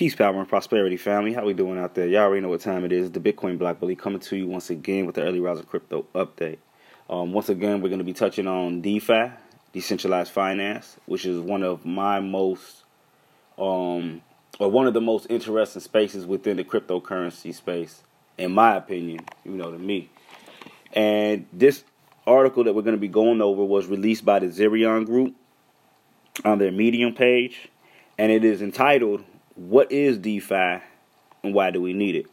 Peace, power, and prosperity, family. How we doing out there? Y'all already know what time it is. The Bitcoin Black Bully coming to you once again with the Early Riser Crypto Update. Once again, we're going to be touching on DeFi, Decentralized Finance, which is one of my most, or one of the most interesting spaces within the cryptocurrency space, in my opinion, to me. And this article that we're going to be going over was released by the Zerion Group on their Medium page, and it is entitled, "What is DeFi and why do we need it?"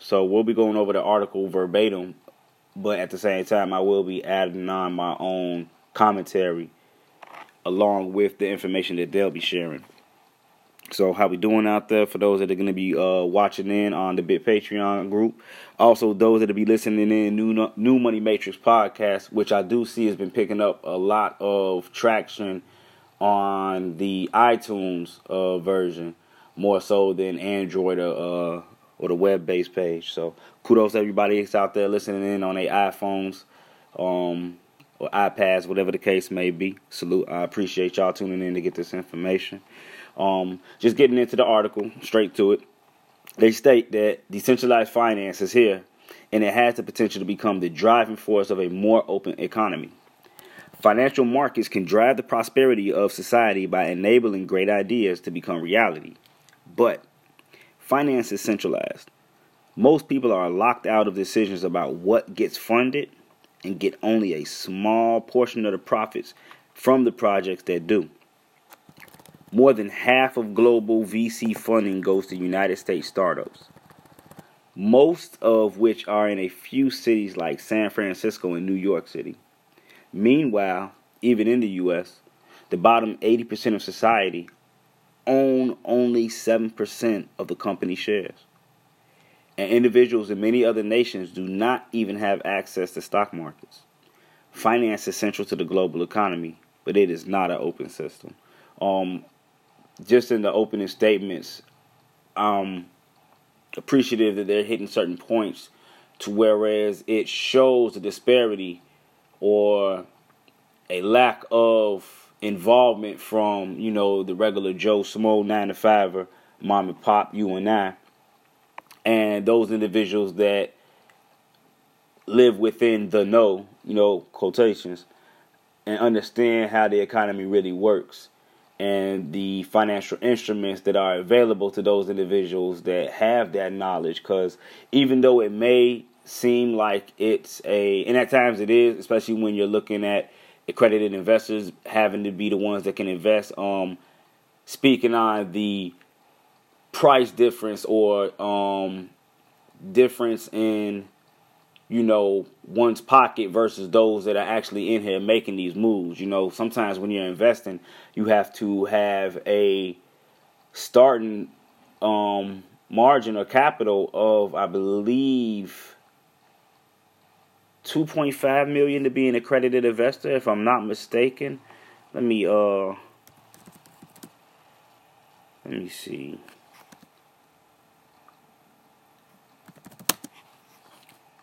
So we'll be going over the article verbatim, but at the same time, I will be adding on my own commentary along with the information that they'll be sharing. So how we doing out there? For those that are going to be watching in on the Bit Patreon group, also those that will be listening in New Money Matrix podcast, which I do see has been picking up a lot of traction on the iTunes version, more so than Android or the web-based page. So kudos to everybody that's out there listening in on their iPhones or iPads, whatever the case may be. Salute. I appreciate y'all tuning in to get this information. Just getting into the article, straight to it. They state that decentralized finance is here, and it has the potential to become the driving force of a more open economy. Financial markets can drive the prosperity of society by enabling great ideas to become reality. But finance is centralized. Most people are locked out of decisions about what gets funded and get only a small portion of the profits from the projects that do. More than half of global VC funding goes to United States startups, most of which are in a few cities like San Francisco and New York City. Meanwhile, even in the U.S., the bottom 80% of society own only 7% of the company shares, and individuals in many other nations do not even have access to stock markets. Finance is central to the global economy, but it is not an open system. Just in the opening statements, I'm appreciative that they're hitting certain points to whereas it shows the disparity or a lack of involvement from, the regular Joe Smo 9-to-5er, mom and pop, you and I, and those individuals that live within the know, quotations, and understand how the economy really works and the financial instruments that are available to those individuals that have that knowledge. Because even though it may seem like it's and at times it is, especially when you're looking at accredited investors having to be the ones that can invest, speaking on the price difference or difference in, one's pocket versus those that are actually in here making these moves. Sometimes when you're investing, you have to have a starting margin or capital of, I believe, $2.5 million to be an accredited investor, if I'm not mistaken. Let me see.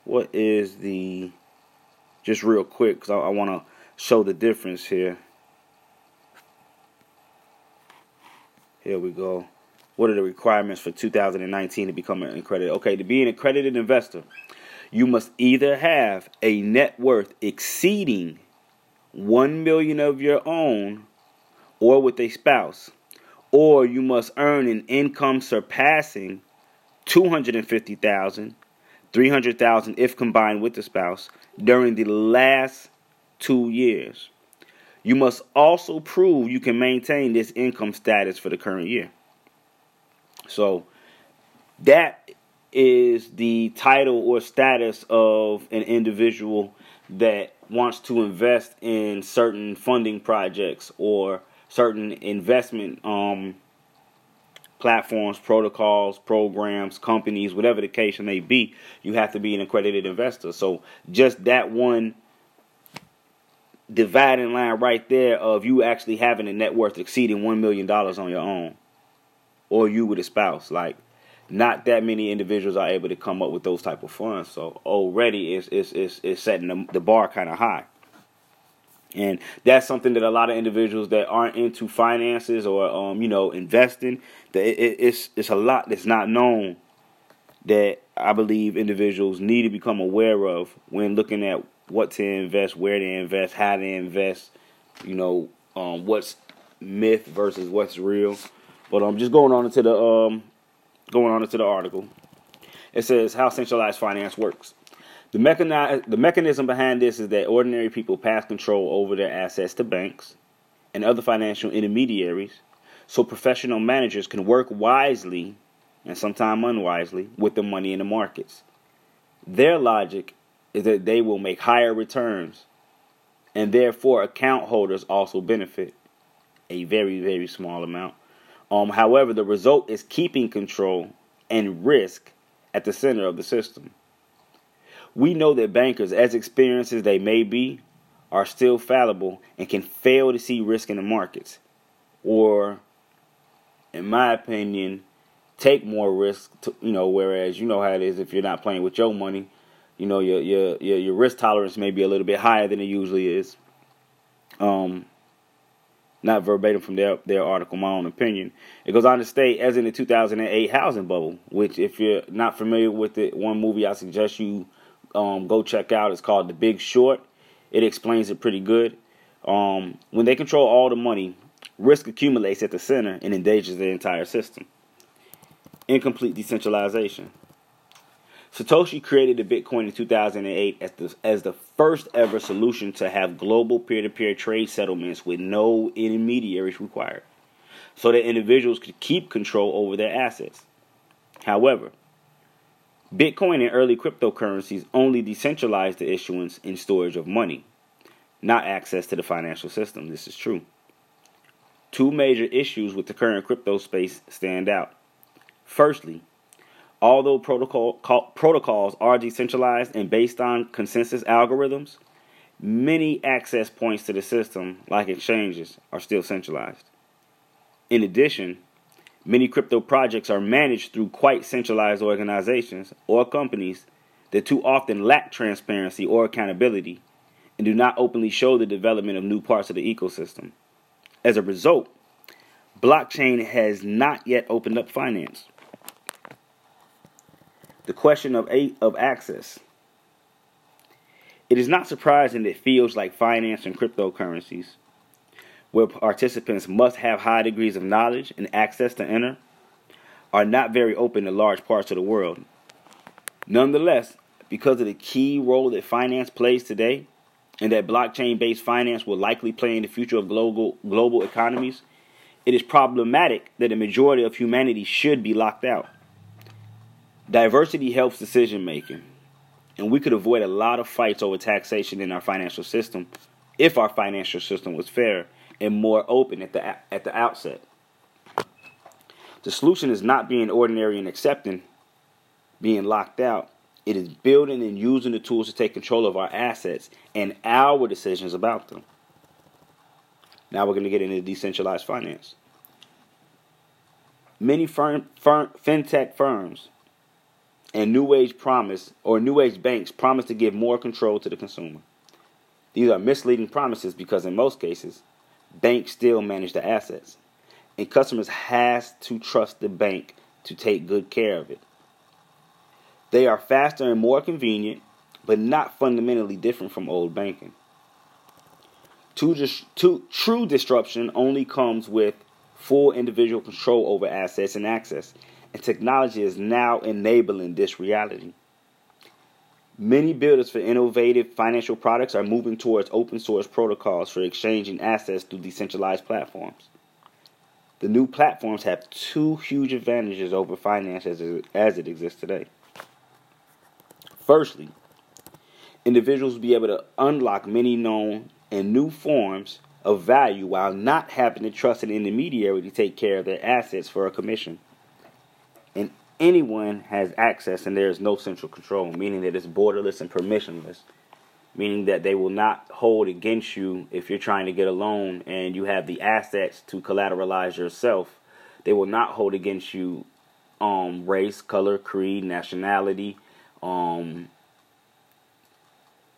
What is the, just real quick, because I want to show the difference here. Here we go. What are the requirements for 2019 to become an accredited? Okay, to be an accredited investor, you must either have a net worth exceeding $1 million of your own or with a spouse, or you must earn an income surpassing $250,000, $300,000 if combined with the spouse during the last 2 years. You must also prove you can maintain this income status for the current year. So that is the title or status of an individual that wants to invest in certain funding projects or certain investment platforms, protocols, programs, companies, whatever the case may be. You have to be an accredited investor. So just that one dividing line right there of you actually having a net worth exceeding $1 million on your own or you with a spouse, not that many individuals are able to come up with those type of funds. So already it's setting the bar kind of high. And that's something that a lot of individuals that aren't into finances or, investing, that it's a lot that's not known that I believe individuals need to become aware of when looking at what to invest, where to invest, how to invest, what's myth versus what's real. But just going on into the article. It says how centralized finance works. The mechanism behind this is that ordinary people pass control over their assets to banks and other financial intermediaries, so professional managers can work wisely and sometimes unwisely with the money in the markets. Their logic is that they will make higher returns, and therefore account holders also benefit a very, very small amount. However, the result is keeping control and risk at the center of the system. We know that bankers, as experienced as they may be, are still fallible and can fail to see risk in the markets, or, in my opinion, take more risk. Whereas you know how it is if you're not playing with your money, your risk tolerance may be a little bit higher than it usually is. Not verbatim from their article, my own opinion. It goes on to state, as in the 2008 housing bubble, which if you're not familiar with it, one movie I suggest you go check out. It's called The Big Short. It explains it pretty good. When they control all the money, risk accumulates at the center and endangers the entire system. Incomplete decentralization. Satoshi created the Bitcoin in 2008 as the first ever solution to have global peer-to-peer trade settlements with no intermediaries required, so that individuals could keep control over their assets. However, Bitcoin and early cryptocurrencies only decentralized the issuance and storage of money, not access to the financial system. This is true. Two major issues with the current crypto space stand out. Firstly, although protocols are decentralized and based on consensus algorithms, many access points to the system, like exchanges, are still centralized. In addition, many crypto projects are managed through quite centralized organizations or companies that too often lack transparency or accountability and do not openly show the development of new parts of the ecosystem. As a result, blockchain has not yet opened up finance. The question of access. It is not surprising that fields like finance and cryptocurrencies, where participants must have high degrees of knowledge and access to enter, are not very open to large parts of the world. Nonetheless, because of the key role that finance plays today, and that blockchain-based finance will likely play in the future of global economies, it is problematic that the majority of humanity should be locked out. Diversity helps decision making, and we could avoid a lot of fights over taxation in our financial system if our financial system was fairer and more open at the outset. The solution is not being ordinary and accepting being locked out. It is building and using the tools to take control of our assets and our decisions about them. Now we're going to get into decentralized finance. Many fintech firms and New Age banks promise to give more control to the consumer. These are misleading promises because in most cases, banks still manage the assets, and customers has to trust the bank to take good care of it. They are faster and more convenient, but not fundamentally different from old banking. True disruption only comes with full individual control over assets and access. And technology is now enabling this reality. Many builders for innovative financial products are moving towards open source protocols for exchanging assets through decentralized platforms. The new platforms have two huge advantages over finance as it exists today. Firstly, individuals will be able to unlock many known and new forms of value while not having to trust an intermediary to take care of their assets for a commission. And anyone has access, and there is no central control, meaning that it's borderless and permissionless, meaning that they will not hold against you if you're trying to get a loan and you have the assets to collateralize yourself. They will not hold against you race, color, creed, nationality,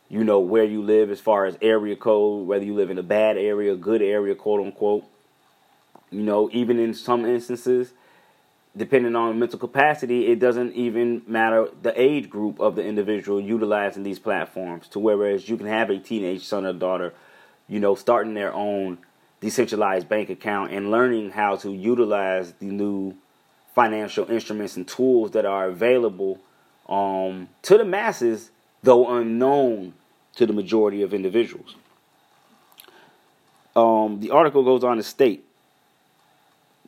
you know, where you live as far as area code, whether you live in a bad area, good area, quote unquote. You know, even in some instances, depending on mental capacity, it doesn't even matter the age group of the individual utilizing these platforms. To whereas you can have a teenage son or daughter, you know, starting their own decentralized bank account and learning how to utilize the new financial instruments and tools that are available to the masses, though unknown to the majority of individuals. The article goes on to state,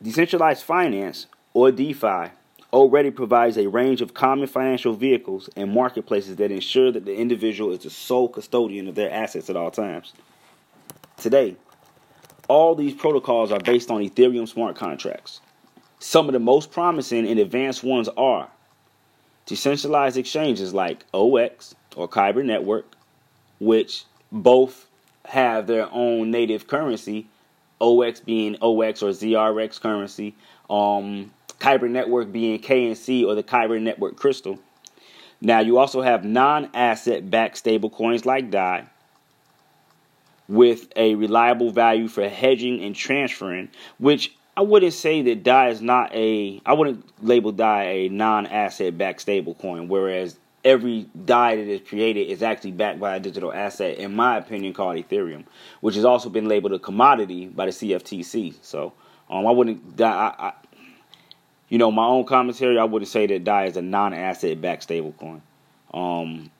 decentralized finance, or DeFi, already provides a range of common financial vehicles and marketplaces that ensure that the individual is the sole custodian of their assets at all times. Today, all these protocols are based on Ethereum smart contracts. Some of the most promising and advanced ones are decentralized exchanges like OX or Kyber Network, which both have their own native currency, OX being OX or ZRX currency, Kyber Network being KNC or the Kyber Network Crystal. Now you also have non-asset backed stable coins like DAI with a reliable value for hedging and transferring, which I wouldn't say that DAI is not a, I wouldn't label DAI a non-asset backed stable coin, whereas every DAI that is created is actually backed by a digital asset, in my opinion, called Ethereum, which has also been labeled a commodity by the CFTC. So I wouldn't, you know, my own commentary, I wouldn't say that DAI is a non-asset backed stable coin.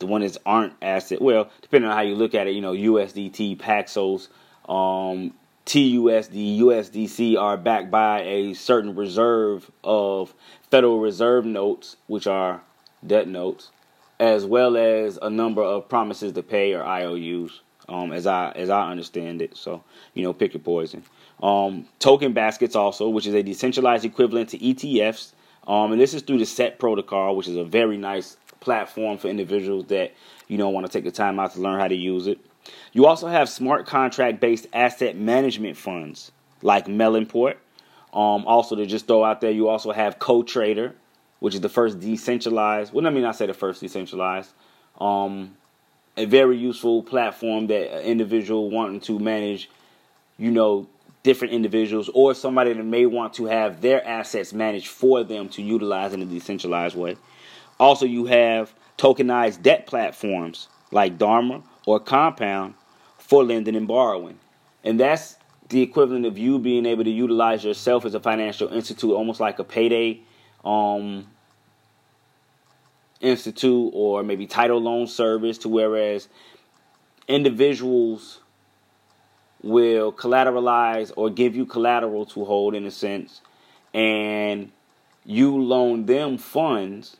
The ones that aren't asset, well, depending on how you look at it, you know, USDT, Paxos, TUSD, USDC are backed by a certain reserve of Federal Reserve notes, which are debt notes, as well as a number of promises to pay or IOUs, as I understand it. So, you know, pick your poison. Token baskets also, which is a decentralized equivalent to ETFs, and this is through the SET protocol, which is a very nice platform for individuals that, you know, want to take the time out to learn how to use it. You also have smart contract-based asset management funds like Mellonport. Also, to just throw out there, you also have CoTrader, which is the first decentralized, well, I mean, I say the first decentralized, a very useful platform that an individual wanting to manage, you know, different individuals or somebody that may want to have their assets managed for them to utilize in a decentralized way. Also, you have tokenized debt platforms like Dharma or Compound for lending and borrowing. And that's the equivalent of you being able to utilize yourself as a financial institute, almost like a payday institute or maybe title loan service, to whereas individuals will collateralize or give you collateral to hold in a sense, and you loan them funds.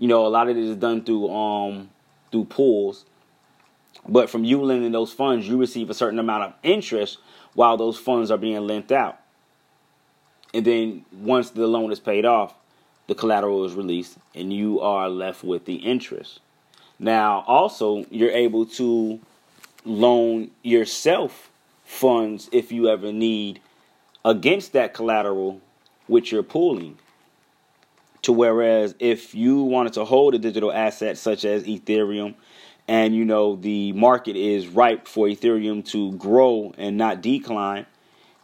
You know, a lot of it is done through pools. But from you lending those funds, you receive a certain amount of interest while those funds are being lent out. And then once the loan is paid off, the collateral is released and you are left with the interest. Now, also, you're able to loan yourself funds if you ever need against that collateral which you're pooling. To whereas if you wanted to hold a digital asset such as Ethereum, and, you know, the market is ripe for Ethereum to grow and not decline,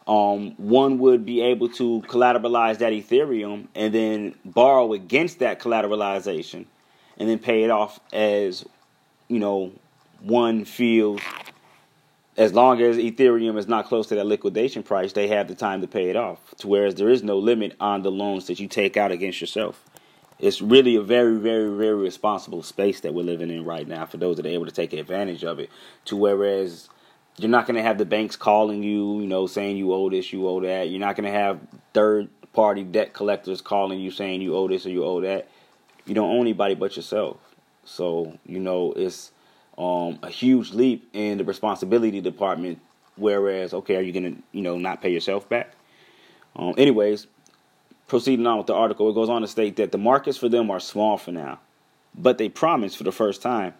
one would be able to collateralize that Ethereum and then borrow against that collateralization and then pay it off as, you know, one feels, as long as Ethereum is not close to that liquidation price, they have the time to pay it off. To whereas there is no limit on the loans that you take out against yourself. It's really a very, very, very responsible space that we're living in right now for those that are able to take advantage of it. To whereas you're not going to have the banks calling you, you know, saying you owe this, you owe that. You're not going to have third-party debt collectors calling you saying you owe this or you owe that. You don't owe anybody but yourself. So, you know, it's a huge leap in the responsibility department. Whereas, okay, are you going to, you know, not pay yourself back? Anyways. Proceeding on with the article, it goes on to state that the markets for them are small for now, but they promise for the first time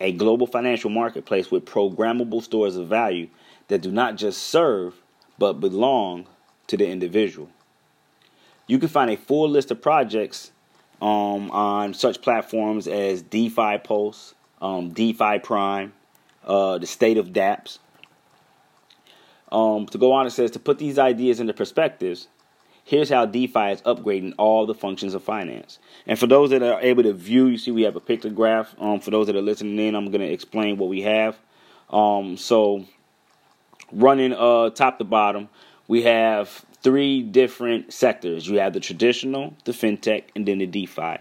a global financial marketplace with programmable stores of value that do not just serve, but belong to the individual. You can find a full list of projects on such platforms as DeFi Pulse, DeFi Prime, the state of dApps. To go on, it says, to put these ideas into perspectives, here's how DeFi is upgrading all the functions of finance. And for those that are able to view, you see we have a pictograph. For those that are listening in, I'm going to explain what we have. So running top to bottom, we have three different sectors. You have the traditional, the fintech, and then the DeFi.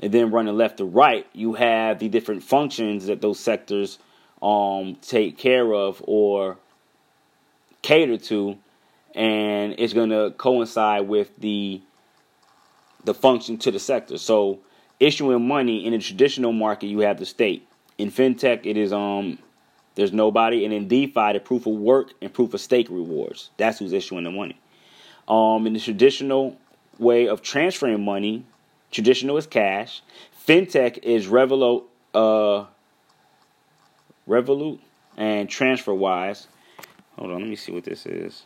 And then running left to right, you have the different functions that those sectors take care of or cater to, and it's going to coincide with the function to the sector. So issuing money in the traditional market, you have the state. In fintech, it is there's nobody, and in DeFi, the proof of work and proof of stake rewards. That's who's issuing the money. In the traditional way of transferring money, traditional is cash. Fintech is Revolut and TransferWise. Hold on, let me see what this is.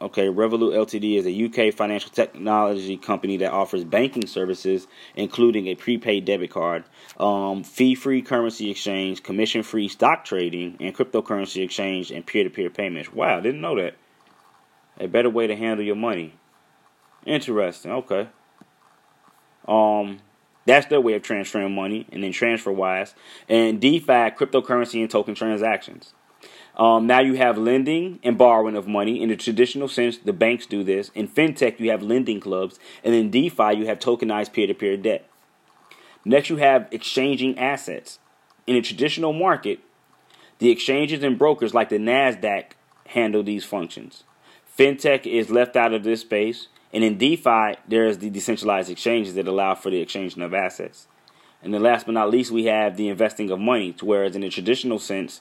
Okay, Revolut Ltd is a UK financial technology company that offers banking services, including a prepaid debit card, fee-free currency exchange, commission-free stock trading, and cryptocurrency exchange and peer-to-peer payments. Wow, didn't know that. A better way to handle your money. Interesting. Okay. That's their way of transferring money, and then TransferWise and DeFi, cryptocurrency and token transactions. Now you have lending and borrowing of money. In the traditional sense, the banks do this. In fintech, you have lending clubs. And in DeFi, you have tokenized peer-to-peer debt. Next, you have exchanging assets. In a traditional market, the exchanges and brokers like the NASDAQ handle these functions. Fintech is left out of this space. And in DeFi, there is the decentralized exchanges that allow for the exchanging of assets. And then last but not least, we have the investing of money, whereas in the traditional sense,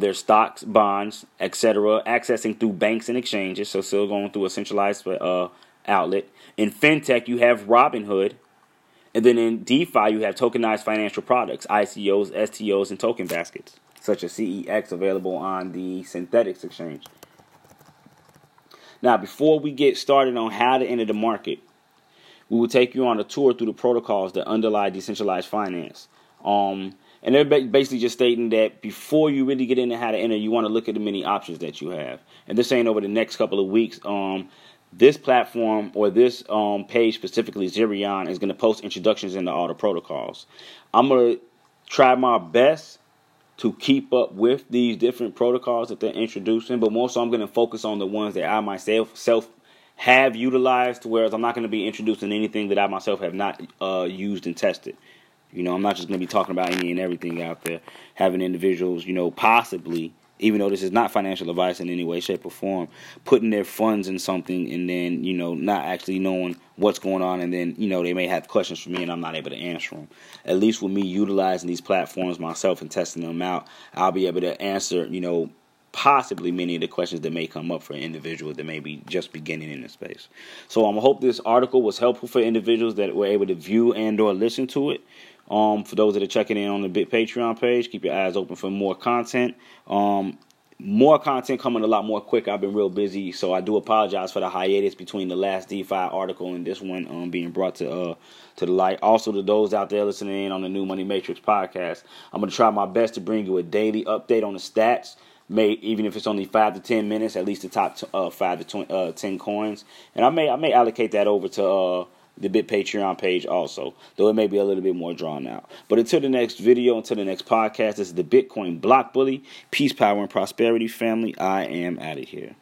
their stocks, bonds, etc., accessing through banks and exchanges, so still going through a centralized outlet. In fintech, you have Robinhood, and then in DeFi, you have tokenized financial products, ICOs, STOs, and token baskets, such as CEX, available on the Synthetics Exchange. Now, before we get started on how to enter the market, we will take you on a tour through the protocols that underlie decentralized finance. And they're basically just stating that before you really get into how to enter, you want to look at the many options that you have. And they're saying over the next couple of weeks, this platform or this page, specifically Zerion, is going to post introductions into all the protocols. I'm going to try my best to keep up with these different protocols that they're introducing, but more so I'm going to focus on the ones that I myself have utilized, whereas I'm not going to be introducing anything that I myself have not used and tested. You know, I'm not just going to be talking about any and everything out there, having individuals, you know, possibly, even though this is not financial advice in any way, shape, or form, putting their funds in something and then, you know, not actually knowing what's going on. And then, you know, they may have questions for me and I'm not able to answer them. At least with me utilizing these platforms myself and testing them out, I'll be able to answer, you know, possibly many of the questions that may come up for individuals that may be just beginning in the space. So I hope this article was helpful for individuals that were able to view and or listen to it. For those that are checking in on the Patreon page, keep your eyes open for more content. More content coming a lot more quick. I've been real busy, so I do apologize for the hiatus between the last DeFi article and this one being brought to the light. Also, to those out there listening in on the New Money Matrix podcast, I'm going to try my best to bring you a daily update on the stats. Even if it's only 5 to 10 minutes, at least the top 5 to 10 coins, and I may allocate that over to the Bit Patreon page also, though it may be a little bit more drawn out. But until the next video, until the next podcast, this is the Bitcoin Block Bully. Peace, power, and prosperity, family. I am out of here.